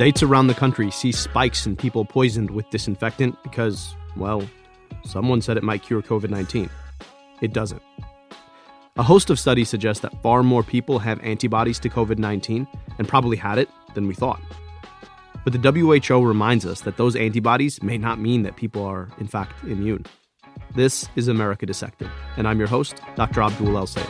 States around the country see spikes in people poisoned with disinfectant because, well, someone said it might cure COVID-19. It doesn't. A host of studies suggest that far more people have antibodies to COVID-19 and probably had it than we thought. But the WHO reminds us that those antibodies may not mean that people are, in fact, immune. This is America Dissected, and I'm your host, Dr. Abdul El-Sayed.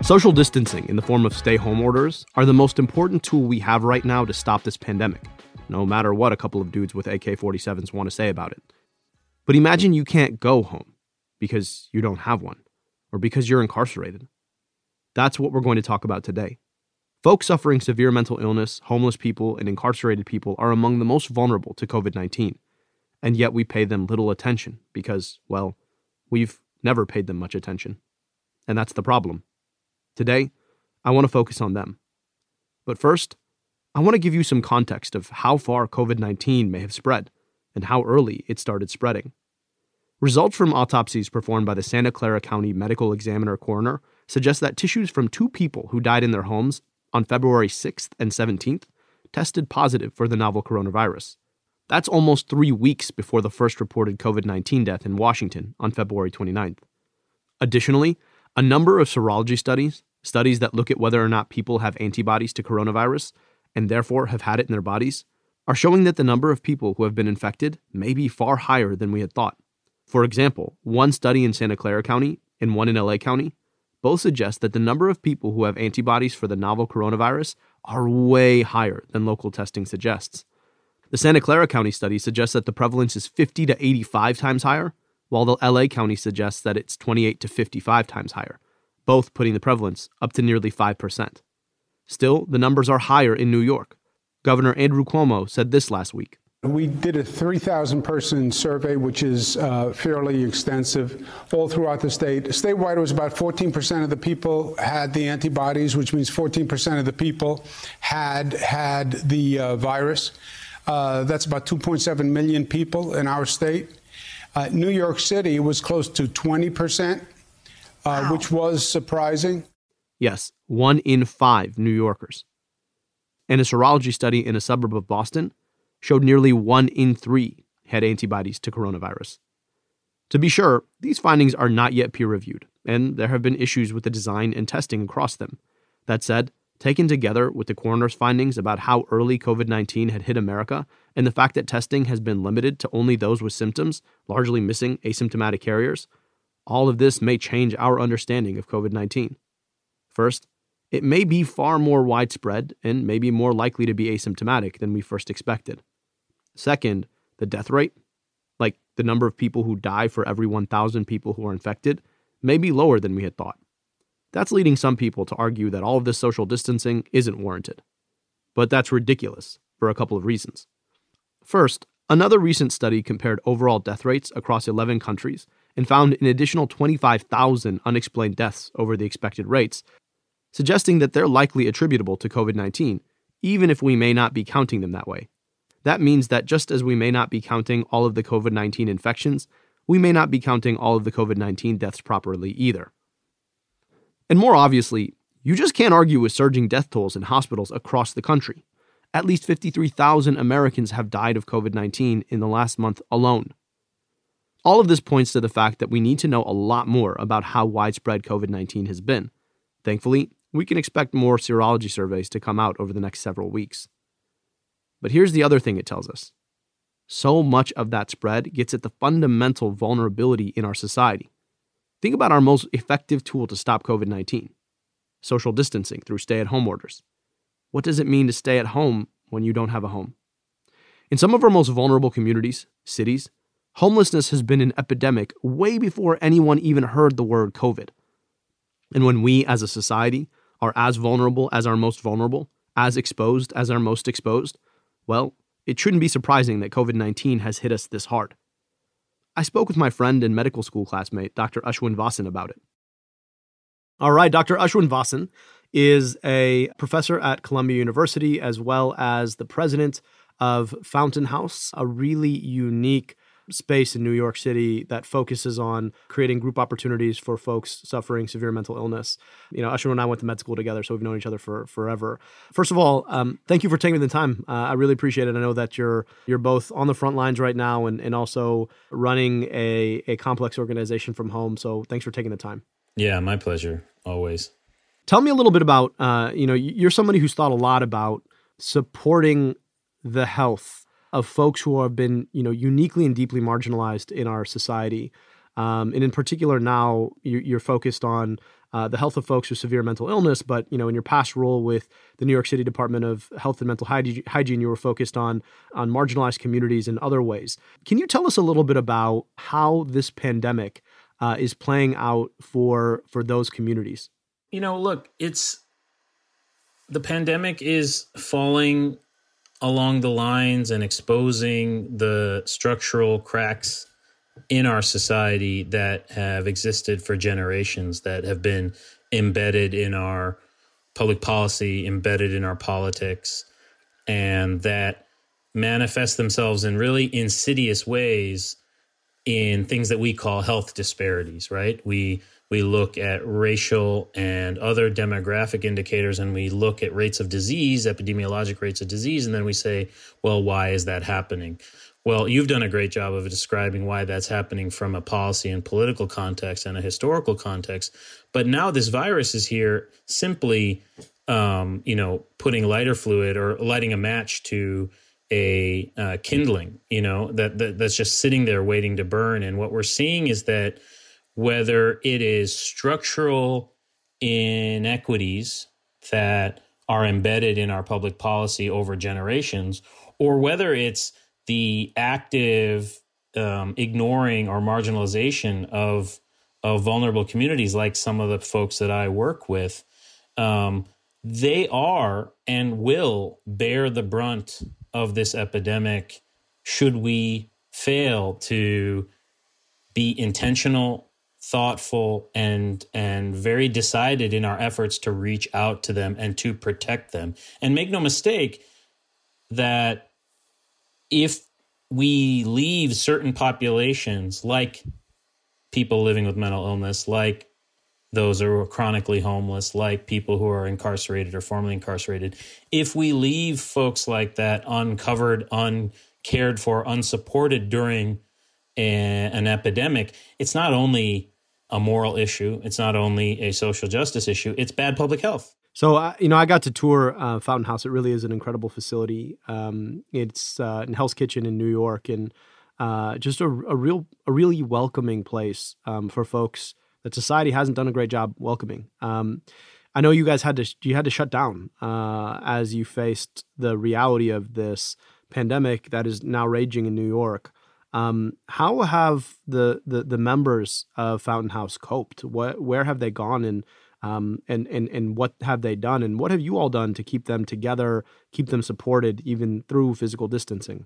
Social distancing in the form of stay-home orders are the most important tool we have right now to stop this pandemic, no matter what a couple of dudes with AK-47s want to say about it. But imagine you can't go home because you don't have one, or because you're incarcerated. That's what we're going to talk about today. Folks suffering severe mental illness, homeless people, and incarcerated people are among the most vulnerable to COVID-19, and yet we pay them little attention because, well, we've never paid them much attention. And that's the problem. Today, I want to focus on them. But first, I want to give you some context of how far COVID-19 may have spread and how early it started spreading. Results from autopsies performed by the Santa Clara County Medical Examiner coroner suggest that tissues from two people who died in their homes on February 6th and 17th tested positive for the novel coronavirus. That's almost 3 weeks before the first reported COVID-19 death in Washington on February 29th. Additionally, a number of serology studies, studies that look at whether or not people have antibodies to coronavirus and therefore have had it in their bodies, are showing that the number of people who have been infected may be far higher than we had thought. For example, one study in Santa Clara County and one in LA County both suggest that the number of people who have antibodies for the novel coronavirus are way higher than local testing suggests. The Santa Clara County study suggests that the prevalence is 50 to 85 times higher, while the LA County suggests that it's 28 to 55 times higher, both putting the prevalence up to nearly 5%. Still, the numbers are higher in New York. Governor Andrew Cuomo said this last week. We did a 3,000-person survey, which is fairly extensive, all throughout the state. Statewide, it was about 14% of the people had the antibodies, which means 14% of the people had the virus. That's about 2.7 million people in our state. New York City was close to 20%, wow, which was surprising. Yes, 1 in 5 New Yorkers. And a serology study in a suburb of Boston showed nearly 1 in 3 had antibodies to coronavirus. To be sure, these findings are not yet peer-reviewed, and there have been issues with the design and testing across them. That said, taken together with the coroner's findings about how early COVID-19 had hit America and the fact that testing has been limited to only those with symptoms, largely missing asymptomatic carriers, all of this may change our understanding of COVID-19. First, it may be far more widespread and may be more likely to be asymptomatic than we first expected. Second, the death rate, like the number of people who die for every 1,000 people who are infected, may be lower than we had thought. That's leading some people to argue that all of this social distancing isn't warranted. But that's ridiculous for a couple of reasons. First, another recent study compared overall death rates across 11 countries and found an additional 25,000 unexplained deaths over the expected rates, suggesting that they're likely attributable to COVID-19, even if we may not be counting them that way. That means that just as we may not be counting all of the COVID-19 infections, we may not be counting all of the COVID-19 deaths properly either. And more obviously, you just can't argue with surging death tolls in hospitals across the country. At least 53,000 Americans have died of COVID-19 in the last month alone. All of this points to the fact that we need to know a lot more about how widespread COVID-19 has been. Thankfully, we can expect more serology surveys to come out over the next several weeks. But here's the other thing it tells us. So much of that spread gets at the fundamental vulnerability in our society. Think about our most effective tool to stop COVID-19: social distancing through stay-at-home orders. What does it mean to stay at home when you don't have a home? In some of our most vulnerable communities, cities, homelessness has been an epidemic way before anyone even heard the word COVID. And when we as a society are as vulnerable as our most vulnerable, as exposed as our most exposed, well, it shouldn't be surprising that COVID-19 has hit us this hard. I spoke with my friend and medical school classmate, Dr. Ashwin Vasan, about it. All right, Dr. Ashwin Vasan is a professor at Columbia University as well as the president of Fountain House, a really unique space in New York City that focuses on creating group opportunities for folks suffering severe mental illness. You know, Ashwin and I went to med school together, so we've known each other for forever. First of all, thank you for taking the time. I really appreciate it. I know that you're both on the front lines right now and also running a complex organization from home. So thanks for taking the time. Yeah, my pleasure. Always. Tell me a little bit about, you know, you're somebody who's thought a lot about supporting the health of folks who have been, you know, uniquely and deeply marginalized in our society. And in particular, now you're focused on the health of folks with severe mental illness. But, you know, in your past role with the New York City Department of Health and Mental Hygiene, you were focused on marginalized communities in other ways. Can you tell us a little bit about how this pandemic is playing out for those communities? You know, look, the pandemic is falling along the lines and exposing the structural cracks in our society that have existed for generations, that have been embedded in our public policy, embedded in our politics, and that manifest themselves in really insidious ways in things that we call health disparities, right? We look at racial and other demographic indicators, and we look at rates of disease, epidemiologic rates of disease, and then we say, well, why is that happening? Well, you've done a great job of describing why that's happening from a policy and political context and a historical context. But now this virus is here simply, you know, putting lighter fluid or lighting a match to a kindling, you know, that's just sitting there waiting to burn. And what we're seeing is that whether it is structural inequities that are embedded in our public policy over generations, or whether it's the active ignoring or marginalization of vulnerable communities, like some of the folks that I work with, they are and will bear the brunt of this epidemic should we fail to be intentional, thoughtful, and very decided in our efforts to reach out to them and to protect them. And make no mistake that if we leave certain populations, like people living with mental illness, like those who are chronically homeless, like people who are incarcerated or formerly incarcerated, if we leave folks like that uncovered, uncared for, unsupported during an epidemic, it's not only a moral issue, it's not only a social justice issue, it's bad public health. So, you know, I got to tour Fountain House. It really is an incredible facility. It's in Hell's Kitchen in New York, and just a really welcoming place for folks that society hasn't done a great job welcoming. I know you guys had to shut down as you faced the reality of this pandemic that is now raging in New York. How have the members of Fountain House coped? Where have they gone, and what have they done, and what have you all done to keep them together, keep them supported, even through physical distancing?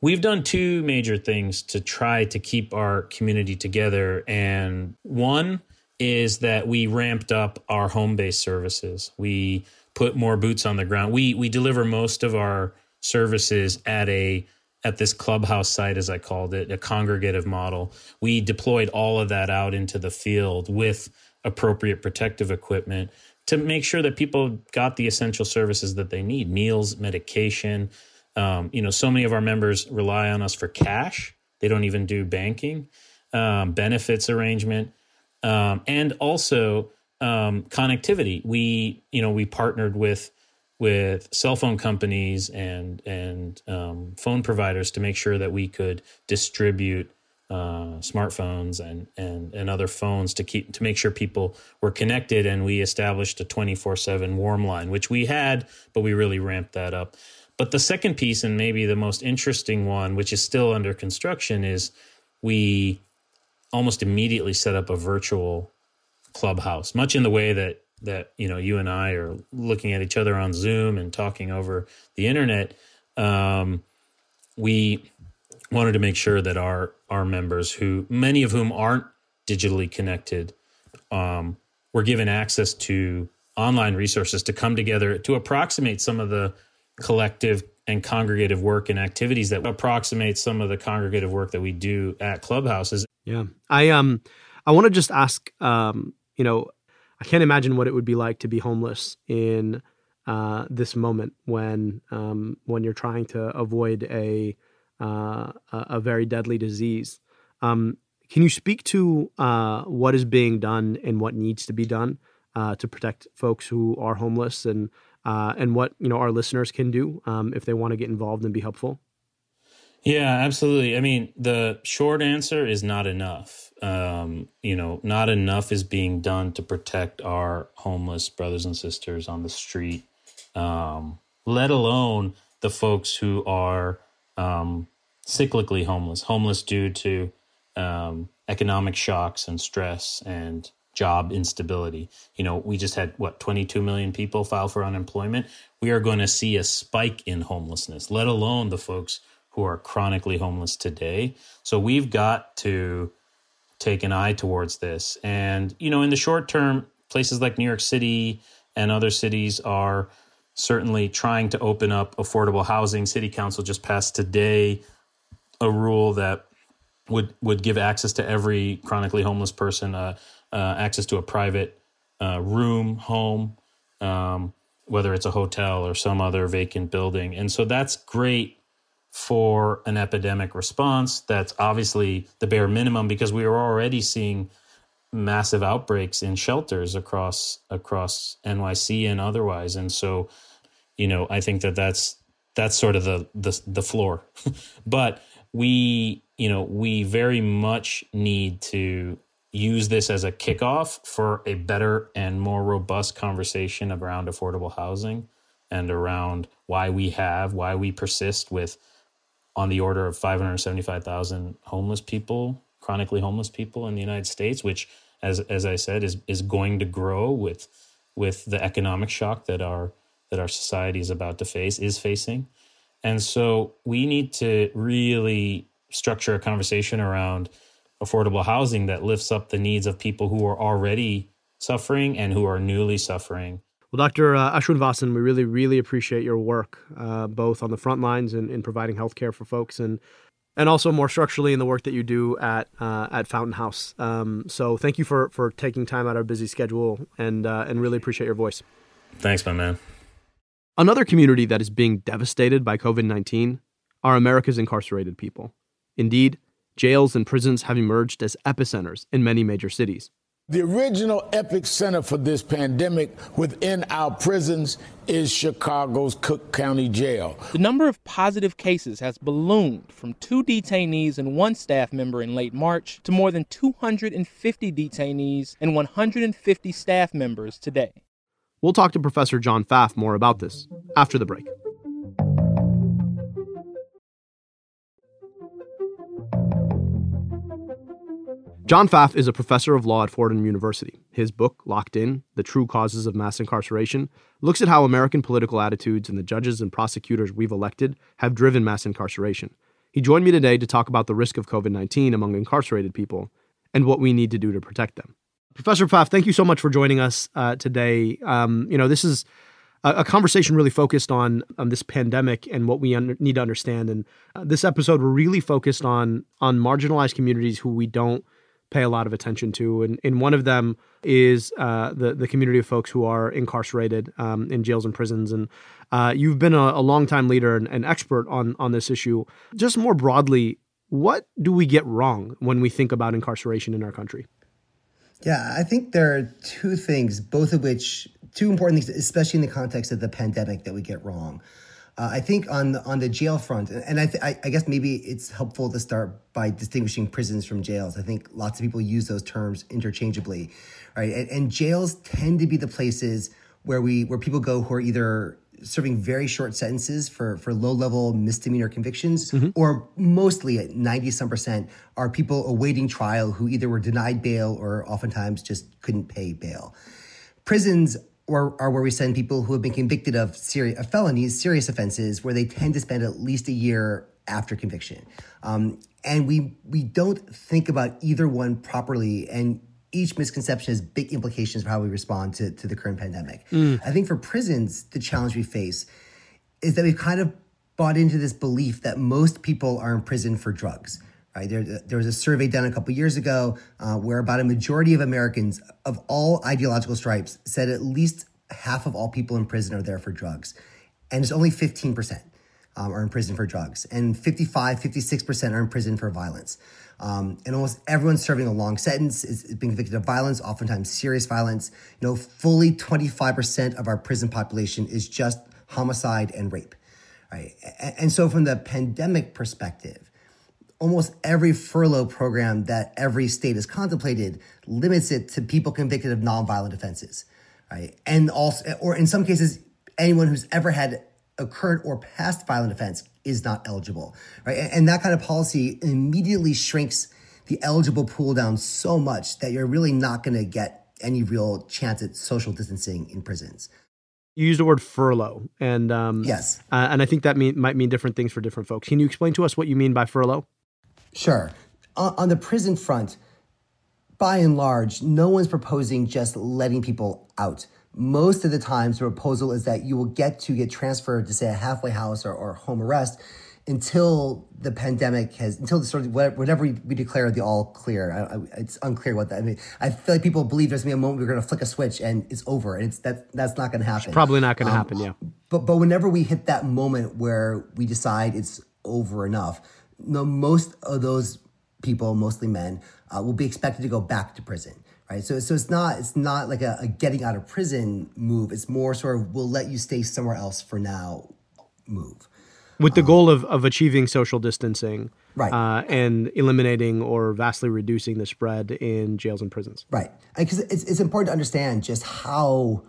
We've done two major things to try to keep our community together. And one is that we ramped up our home-based services. We put more boots on the ground. We deliver most of our services at this clubhouse site, as I called it, a congregative model. We deployed all of that out into the field with appropriate protective equipment to make sure that people got the essential services that they need: meals, medication. You know, so many of our members rely on us for cash. They don't even do banking, benefits arrangement, and also connectivity. We partnered with cell phone companies and phone providers to make sure that we could distribute smartphones and other phones to make sure people were connected. And we established a 24/7 warm line, which we had, but we really ramped that up. But the second piece, and maybe the most interesting one, which is still under construction, is we almost immediately set up a virtual clubhouse, much in the way that you know, you and I are looking at each other on Zoom and talking over the internet. We wanted to make sure that our members, who many of whom aren't digitally connected, were given access to online resources to come together to approximate some of the collective and congregative work and activities that approximate some of the congregative work that we do at clubhouses. Yeah. I want to just ask, I can't imagine what it would be like to be homeless in this moment when you're trying to avoid a very deadly disease. Can you speak to what is being done and what needs to be done to protect folks who are homeless, and what our listeners can do if they want to get involved and be helpful? Yeah, absolutely. I mean, the short answer is not enough. Not enough is being done to protect our homeless brothers and sisters on the street, let alone the folks who are cyclically homeless due to economic shocks and stress and job instability. We just had 22 million people file for unemployment. We are going to see a spike in homelessness, let alone the folks who are chronically homeless today. So we've got to take an eye towards this. And, in the short term, places like New York City and other cities are certainly trying to open up affordable housing. City Council just passed today a rule that would give access to every chronically homeless person, access to a private home, whether it's a hotel or some other vacant building. And so that's great for an epidemic response. That's obviously the bare minimum, because we are already seeing massive outbreaks in shelters across NYC and otherwise. And so, I think that's sort of the floor. But we very much need to use this as a kickoff for a better and more robust conversation around affordable housing and around why we persist with on the order of 575,000 chronically homeless people in the United States, which, as I said, is going to grow with the economic shock that our society is facing. And so we need to really structure a conversation around affordable housing that lifts up the needs of people who are already suffering and who are newly suffering. Well, Dr. Ashwin Vasan, we really, really appreciate your work, both on the front lines and in providing healthcare for folks, and also more structurally in the work that you do at Fountain House. So thank you for taking time out of our busy schedule, and really appreciate your voice. Thanks, my man. Another community that is being devastated by COVID-19 are America's incarcerated people. Indeed, jails and prisons have emerged as epicenters in many major cities. The original epicenter for this pandemic within our prisons is Chicago's Cook County Jail. The number of positive cases has ballooned from 2 detainees and 1 staff member in late March to more than 250 detainees and 150 staff members today. We'll talk to Professor John Pfaff more about this after the break. John Pfaff is a professor of law at Fordham University. His book, Locked In, The True Causes of Mass Incarceration, looks at how American political attitudes and the judges and prosecutors we've elected have driven mass incarceration. He joined me today to talk about the risk of COVID-19 among incarcerated people and what we need to do to protect them. Professor Pfaff, thank you so much for joining us today. This is a conversation really focused on this pandemic and what we need to understand. And this episode, we're really focused on marginalized communities who we don't pay a lot of attention to. And one of them is the community of folks who are incarcerated in jails and prisons. And you've been a longtime leader and an expert on this issue. Just more broadly, what do we get wrong when we think about incarceration in our country? Yeah, I think there are two things, both of which, two important things, especially in the context of the pandemic, that we get wrong. I think on the jail front, and I guess maybe it's helpful to start by distinguishing prisons from jails. I think lots of people use those terms interchangeably, right? And jails tend to be the places where people go who are either serving very short sentences for low-level misdemeanor convictions, mm-hmm. or mostly at 90-some% are people awaiting trial who either were denied bail or oftentimes just couldn't pay bail. Prisons are where we send people who have been convicted of felonies, serious offenses, where they tend to spend at least a year after conviction. And we don't think about either one properly, and each misconception has big implications for how we respond to the current pandemic. I think for prisons, the challenge we face is that we've kind of bought into this belief that most people are in prison for drugs. Right? There was a survey done a couple years ago where about a majority of Americans of all ideological stripes said at least half of all people in prison are there for drugs. And it's only 15% are in prison for drugs. And 56% are in prison for violence. And almost everyone serving a long sentence is being convicted of violence, oftentimes serious violence. You know, fully 25% of our prison population is just homicide and rape. Right? And so from the pandemic perspective, almost every furlough program that every state has contemplated limits it to people convicted of nonviolent offenses, right? And also, or in some cases, anyone who's ever had a current or past violent offense is not eligible, right? And that kind of policy immediately shrinks the eligible pool down so much that you're really not going to get any real chance at social distancing in prisons. You used the word furlough, and yes, and I think that might mean different things for different folks. Can you explain to us what you mean by furlough? Sure. On the prison front, by and large, no one's proposing just letting people out. Most of the times, the proposal is that you will get transferred to, say, a halfway house or home arrest until the pandemic whatever we declare the all clear. It's unclear what that, I mean, I feel like people believe there's going to be a moment we're going to flick a switch and it's over. And that's not going to happen. It's probably not going to happen, yeah. But whenever we hit that moment where we decide it's over enough, no, most of those people, mostly men, will be expected to go back to prison, right? So it's not like a getting out of prison move. It's more sort of we'll let you stay somewhere else for now move. With the goal of achieving social distancing, right, and eliminating or vastly reducing the spread in jails and prisons. Right. Because it's important to understand just how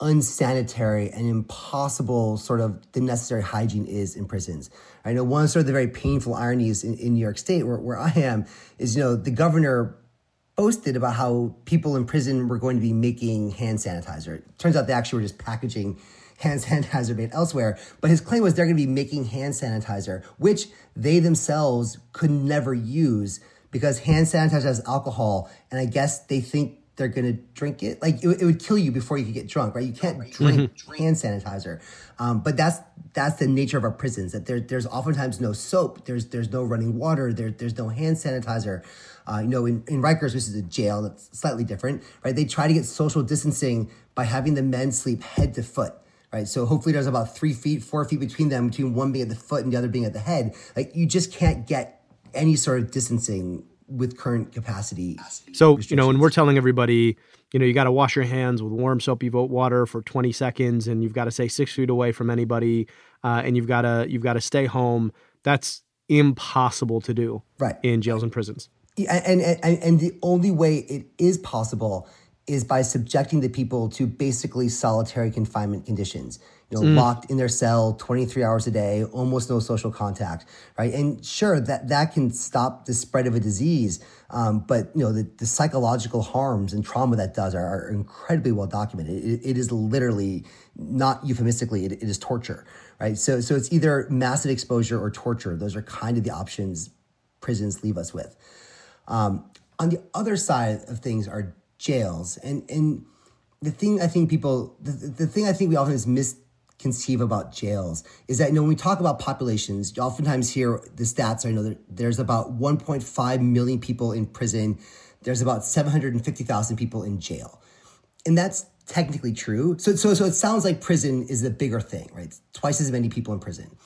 unsanitary and impossible sort of the necessary hygiene is in prisons. I know one of sort of the very painful ironies in New York State where I am is, you know, the governor boasted about how people in prison were going to be making hand sanitizer. It turns out they actually were just packaging hand sanitizer made elsewhere. But his claim was they're going to be making hand sanitizer, which they themselves could never use because hand sanitizer has alcohol. And I guess they think they're going to drink it. Like it would kill you before you could get drunk, right? You can't drink hand sanitizer. But that's the nature of our prisons, that there's oftentimes no soap. There's no running water. There's no hand sanitizer. You know, in Rikers, which is a jail that's slightly different, right? They try to get social distancing by having the men sleep head to foot. Right. So hopefully there's about 3 feet, 4 feet between them, between one being at the foot and the other being at the head. Like you just can't get any sort of distancing with current capacity. So, you know, and we're telling everybody, you know, you got to wash your hands with warm soapy water for 20 seconds and you've got to stay 6 feet away from anybody and you've got to stay home. That's impossible to do in jails and prisons. Yeah, and the only way it is possible is by subjecting the people to basically solitary confinement conditions, you know, locked in their cell 23 hours a day, almost no social contact, right? And sure, that can stop the spread of a disease, but you know, the psychological harms and trauma that does are incredibly well documented. It is literally, not euphemistically, it is torture, right? So it's either massive exposure or torture. Those are kind of the options prisons leave us with. On the other side of things are jails. And the thing I think we often misconceive about jails is that, you know, when we talk about populations, you oftentimes hear the stats are, you know, there's about 1.5 million people in prison. There's about 750,000 people in jail. And that's technically true. So it sounds like prison is the bigger thing, right? It's twice as many people in prison.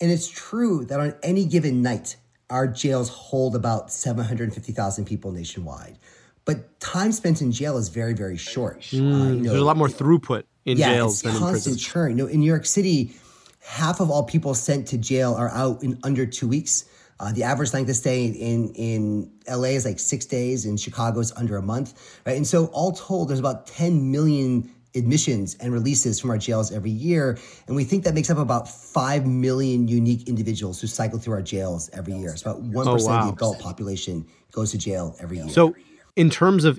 And it's true that on any given night, our jails hold about 750,000 people nationwide. But time spent in jail is very, very short. You know, there's a lot more throughput in jails than in prisons. Yeah, it's constant churn. You know, in New York City, half of all people sent to jail are out in under 2 weeks. The average length of stay in LA is like 6 days. In Chicago, it's under a month. Right? And so all told, there's about 10 million admissions and releases from our jails every year. And we think that makes up about 5 million unique individuals who cycle through our jails every year. It's about 1% of the adult population goes to jail every year. So in terms of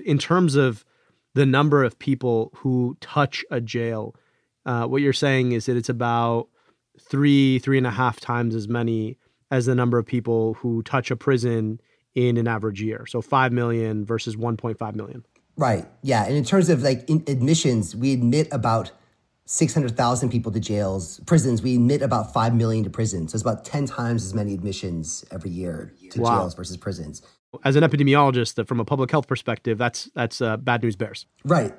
the number of people who touch a jail, what you're saying is that it's about three and a half times as many as the number of people who touch a prison in an average year. So 5 million versus 1.5 million. Right. Yeah. And in terms of like admissions, we admit about 600,000 people to jails, prisons. We admit about 5 million to prisons. So it's about 10 times as many admissions every year to jails versus prisons. As an epidemiologist, from a public health perspective, that's bad news bears. Right.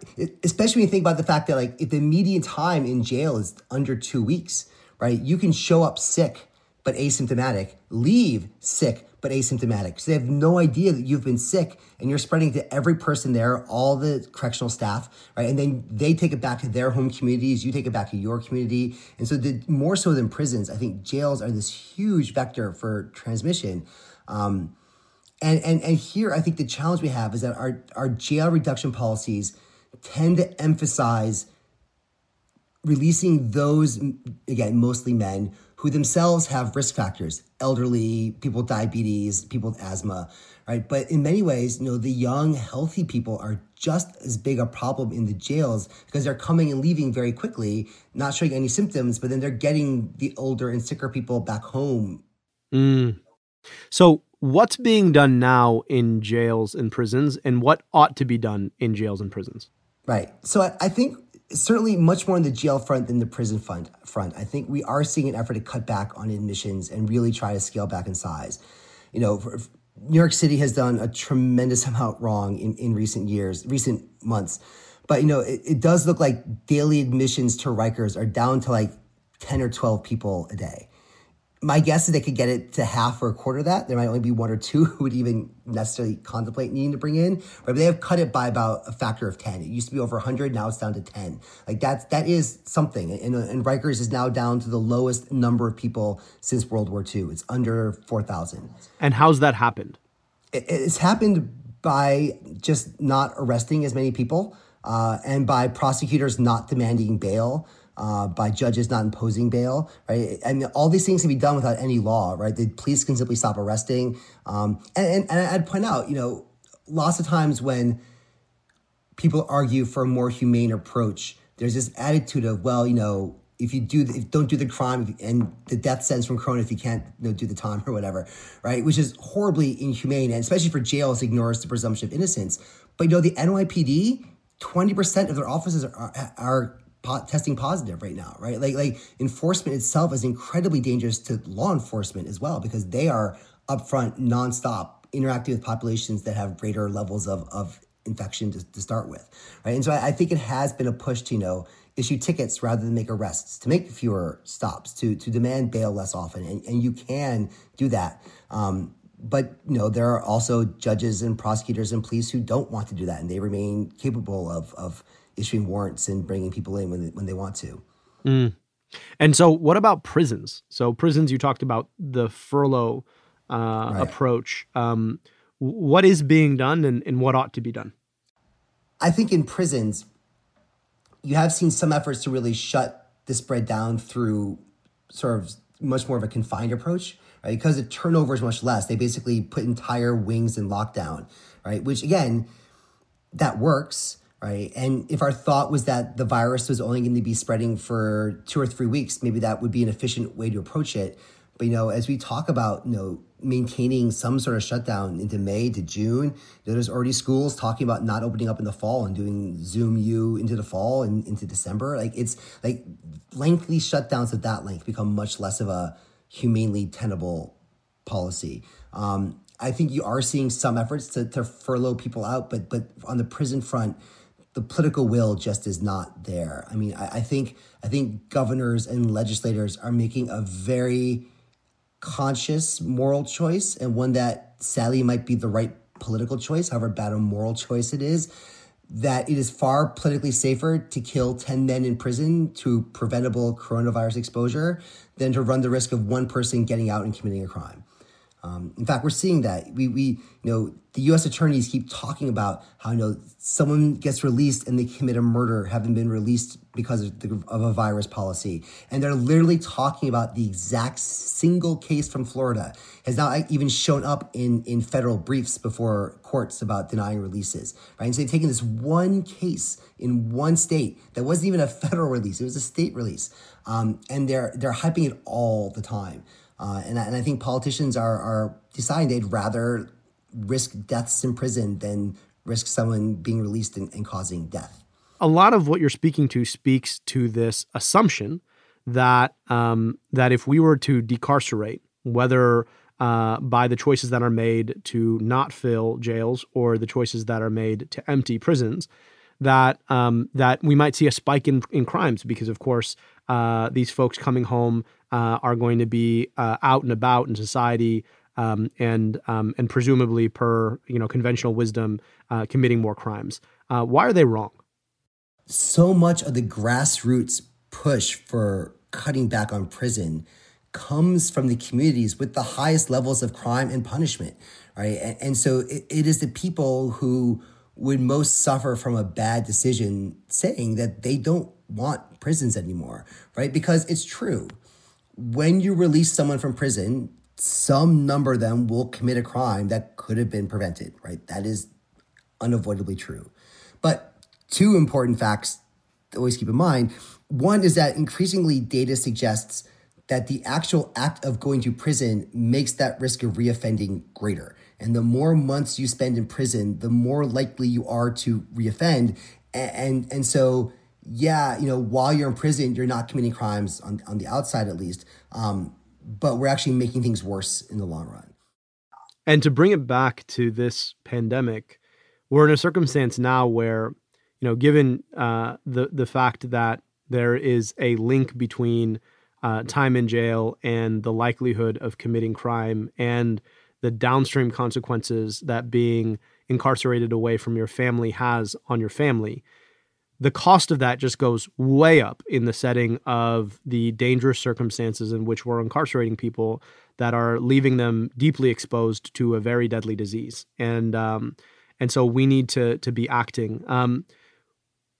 Especially when you think about the fact that if the median time in jail is under 2 weeks, right? You can show up sick, but asymptomatic, leave sick, but asymptomatic. So they have no idea that you've been sick and you're spreading to every person there, all the correctional staff, right? And then they take it back to their home communities. You take it back to your community. And so more so than prisons, I think jails are this huge vector for transmission. And here, I think the challenge we have is that our jail reduction policies tend to emphasize releasing those, again, mostly men, who themselves have risk factors, elderly, people with diabetes, people with asthma, right? But in many ways, the young, healthy people are just as big a problem in the jails because they're coming and leaving very quickly, not showing any symptoms, but then they're getting the older and sicker people back home. Mm. So what's being done now in jails and prisons, and what ought to be done in jails and prisons? Right. So I think certainly much more on the jail front than the prison front. I think we are seeing an effort to cut back on admissions and really try to scale back in size. New York City has done a tremendous amount wrong in recent months. But, it does look like daily admissions to Rikers are down to 10 or 12 people a day. My guess is they could get it to half or a quarter of that. There might only be one or two who would even necessarily contemplate needing to bring in. But they have cut it by about a factor of 10. It used to be over 100. Now it's down to 10. That is something. And Rikers is now down to the lowest number of people since World War II. It's under 4,000. And how's that happened? It's happened by just not arresting as many people and by prosecutors not demanding bail. By judges not imposing bail, right? I mean, all these things can be done without any law, right? The police can simply stop arresting. And I'd point out, lots of times when people argue for a more humane approach, there's this attitude of, don't do the crime and the death sentence from Corona if you can't do the time or whatever, right? Which is horribly inhumane, and especially for jails, ignores the presumption of innocence. But, the NYPD, 20% of their officers are testing positive right now, right? Enforcement itself is incredibly dangerous to law enforcement as well, because they are upfront, nonstop, interacting with populations that have greater levels of infection to start with, right? And so I think it has been a push to, issue tickets rather than make arrests, to make fewer stops, to demand bail less often. And you can do that. But, there are also judges and prosecutors and police who don't want to do that, and they remain capable of issuing warrants and bringing people in when they want to. Mm. And so what about prisons? So prisons, you talked about the furlough approach. What is being done and what ought to be done? I think in prisons, you have seen some efforts to really shut the spread down through sort of much more of a confined approach, right? Because the turnover is much less. They basically put entire wings in lockdown, right? Which again, that works. Right. And if our thought was that the virus was only going to be spreading for 2 or 3 weeks, maybe that would be an efficient way to approach it. But, as we talk about, maintaining some sort of shutdown into May to June, there's already schools talking about not opening up in the fall and doing Zoom U into the fall and into December. Lengthy shutdowns of that length become much less of a humanely tenable policy. I think you are seeing some efforts to furlough people out, but on the prison front, the political will just is not there. I mean, I think governors and legislators are making a very conscious moral choice, and one that sadly might be the right political choice, however bad a moral choice it is, that it is far politically safer to kill 10 men in prison to preventable coronavirus exposure than to run the risk of one person getting out and committing a crime. In fact, we're seeing that we the U.S. attorneys keep talking about how someone gets released and they commit a murder, having been released because of a virus policy, and they're literally talking about the exact single case from Florida has not even shown up in federal briefs before courts about denying releases, right? And so they've taken this one case in one state that wasn't even a federal release; it was a state release, and they're hyping it all the time. And I think politicians are deciding they'd rather risk deaths in prison than risk someone being released and causing death. a lot of what you're speaking to speaks to this assumption that that if we were to decarcerate, whether by the choices that are made to not fill jails or the choices that are made to empty prisons, that that we might see a spike in crimes because, of course, these folks coming home are going to be out and about in society and presumably, per conventional wisdom, committing more crimes. Why are they wrong? So much of the grassroots push for cutting back on prison comes from the communities with the highest levels of crime and punishment, right? And so it is the people who would most suffer from a bad decision saying that they don't want prisons anymore, right? Because it's true. When you release someone from prison, some number of them will commit a crime that could have been prevented, right? That is unavoidably true. But two important facts to always keep in mind. One is that increasingly data suggests that the actual act of going to prison makes that risk of reoffending greater. And the more months you spend in prison, the more likely you are to reoffend. And so, yeah, while you're in prison, you're not committing crimes on the outside, at least. But we're actually making things worse in the long run. And to bring it back to this pandemic, we're in a circumstance now where, given the fact that there is a link between time in jail and the likelihood of committing crime and the downstream consequences that being incarcerated away from your family has on your family, the cost of that just goes way up in the setting of the dangerous circumstances in which we're incarcerating people that are leaving them deeply exposed to a very deadly disease. And so we need to be acting.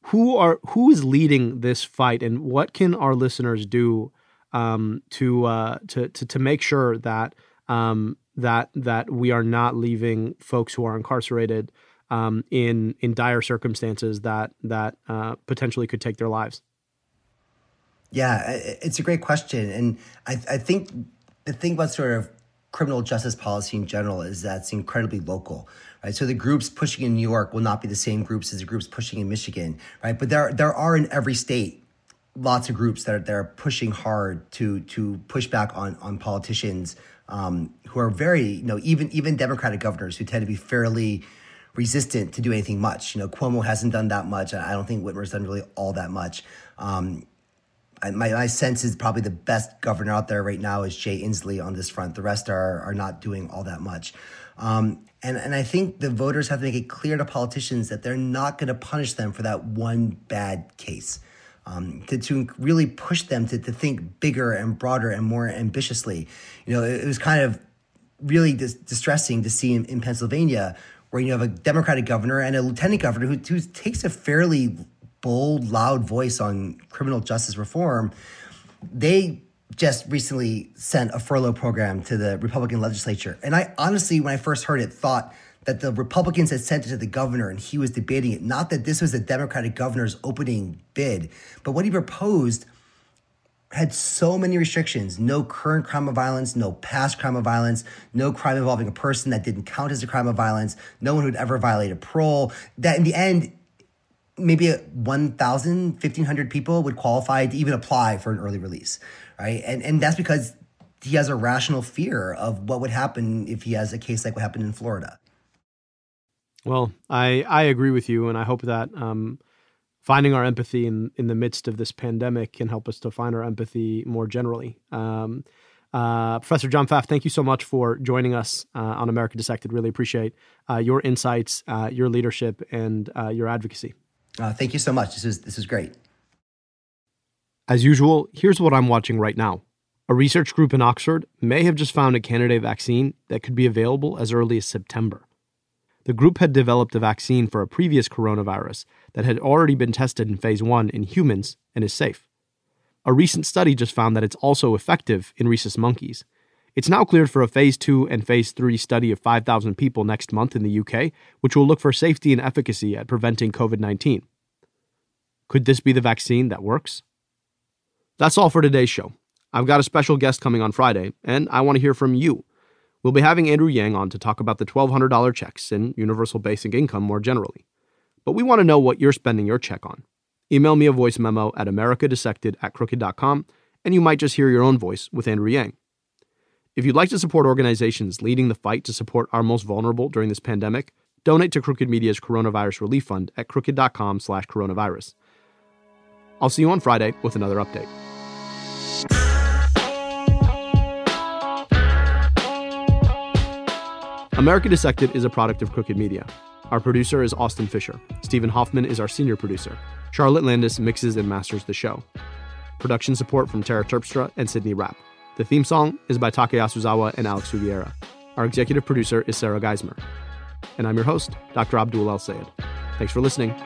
Who is leading this fight, and what can our listeners do to make sure that that we are not leaving folks who are incarcerated in dire circumstances that potentially could take their lives? Yeah, it's a great question, and I think the thing about sort of criminal justice policy in general is that it's incredibly local, right? So the groups pushing in New York will not be the same groups as the groups pushing in Michigan, right? But there are in every state lots of groups that are pushing hard to push back on politicians who are very, even Democratic governors who tend to be fairly resistant to do anything much. Cuomo hasn't done that much. I don't think Whitmer's done really all that much. My sense is probably the best governor out there right now is Jay Inslee on this front. The rest are not doing all that much. And I think the voters have to make it clear to politicians that they're not going to punish them for that one bad case, to really push them to think bigger and broader and more ambitiously. It was kind of really distressing to see in Pennsylvania where you have a Democratic governor and a lieutenant governor who takes a fairly bold, loud voice on criminal justice reform. They just recently sent a furlough program to the Republican legislature. And I honestly, when I first heard it, thought that the Republicans had sent it to the governor and he was debating it. Not that this was the Democratic governor's opening bid, but what he proposed had so many restrictions: no current crime of violence, no past crime of violence, no crime involving a person that didn't count as a crime of violence, no one who'd ever violated parole, that in the end, maybe 1,000, 1,500 people would qualify to even apply for an early release, right? And that's because he has a rational fear of what would happen if he has a case like what happened in Florida. Well, I agree with you, and I hope that finding our empathy in the midst of this pandemic can help us to find our empathy more generally. Professor John Pfaff, thank you so much for joining us on America Dissected. Really appreciate your insights, your leadership, and your advocacy. Thank you so much. This is great. As usual, here's what I'm watching right now. A research group in Oxford may have just found a candidate vaccine that could be available as early as September. The group had developed a vaccine for a previous coronavirus that had already been tested in phase 1 in humans and is safe. A recent study just found that it's also effective in rhesus monkeys. It's now cleared for a phase 2 and phase 3 study of 5,000 people next month in the UK, which will look for safety and efficacy at preventing COVID-19. Could this be the vaccine that works? That's all for today's show. I've got a special guest coming on Friday, and I want to hear from you. We'll be having Andrew Yang on to talk about the $1,200 checks and universal basic income more generally. But we want to know what you're spending your check on. Email me a voice memo at americadissected@crooked.com, and you might just hear your own voice with Andrew Yang. If you'd like to support organizations leading the fight to support our most vulnerable during this pandemic, donate to Crooked Media's Coronavirus Relief Fund at crooked.com/coronavirus. I'll see you on Friday with another update. America Dissected is a product of Crooked Media. Our producer is Austin Fisher. Stephen Hoffman is our senior producer. Charlotte Landis mixes and masters the show. Production support from Tara Terpstra and Sydney Rapp. The theme song is by Takeo Suzuki and Alex Pugliara. Our executive producer is Sarah Geismar. And I'm your host, Dr. Abdul El-Sayed. Thanks for listening.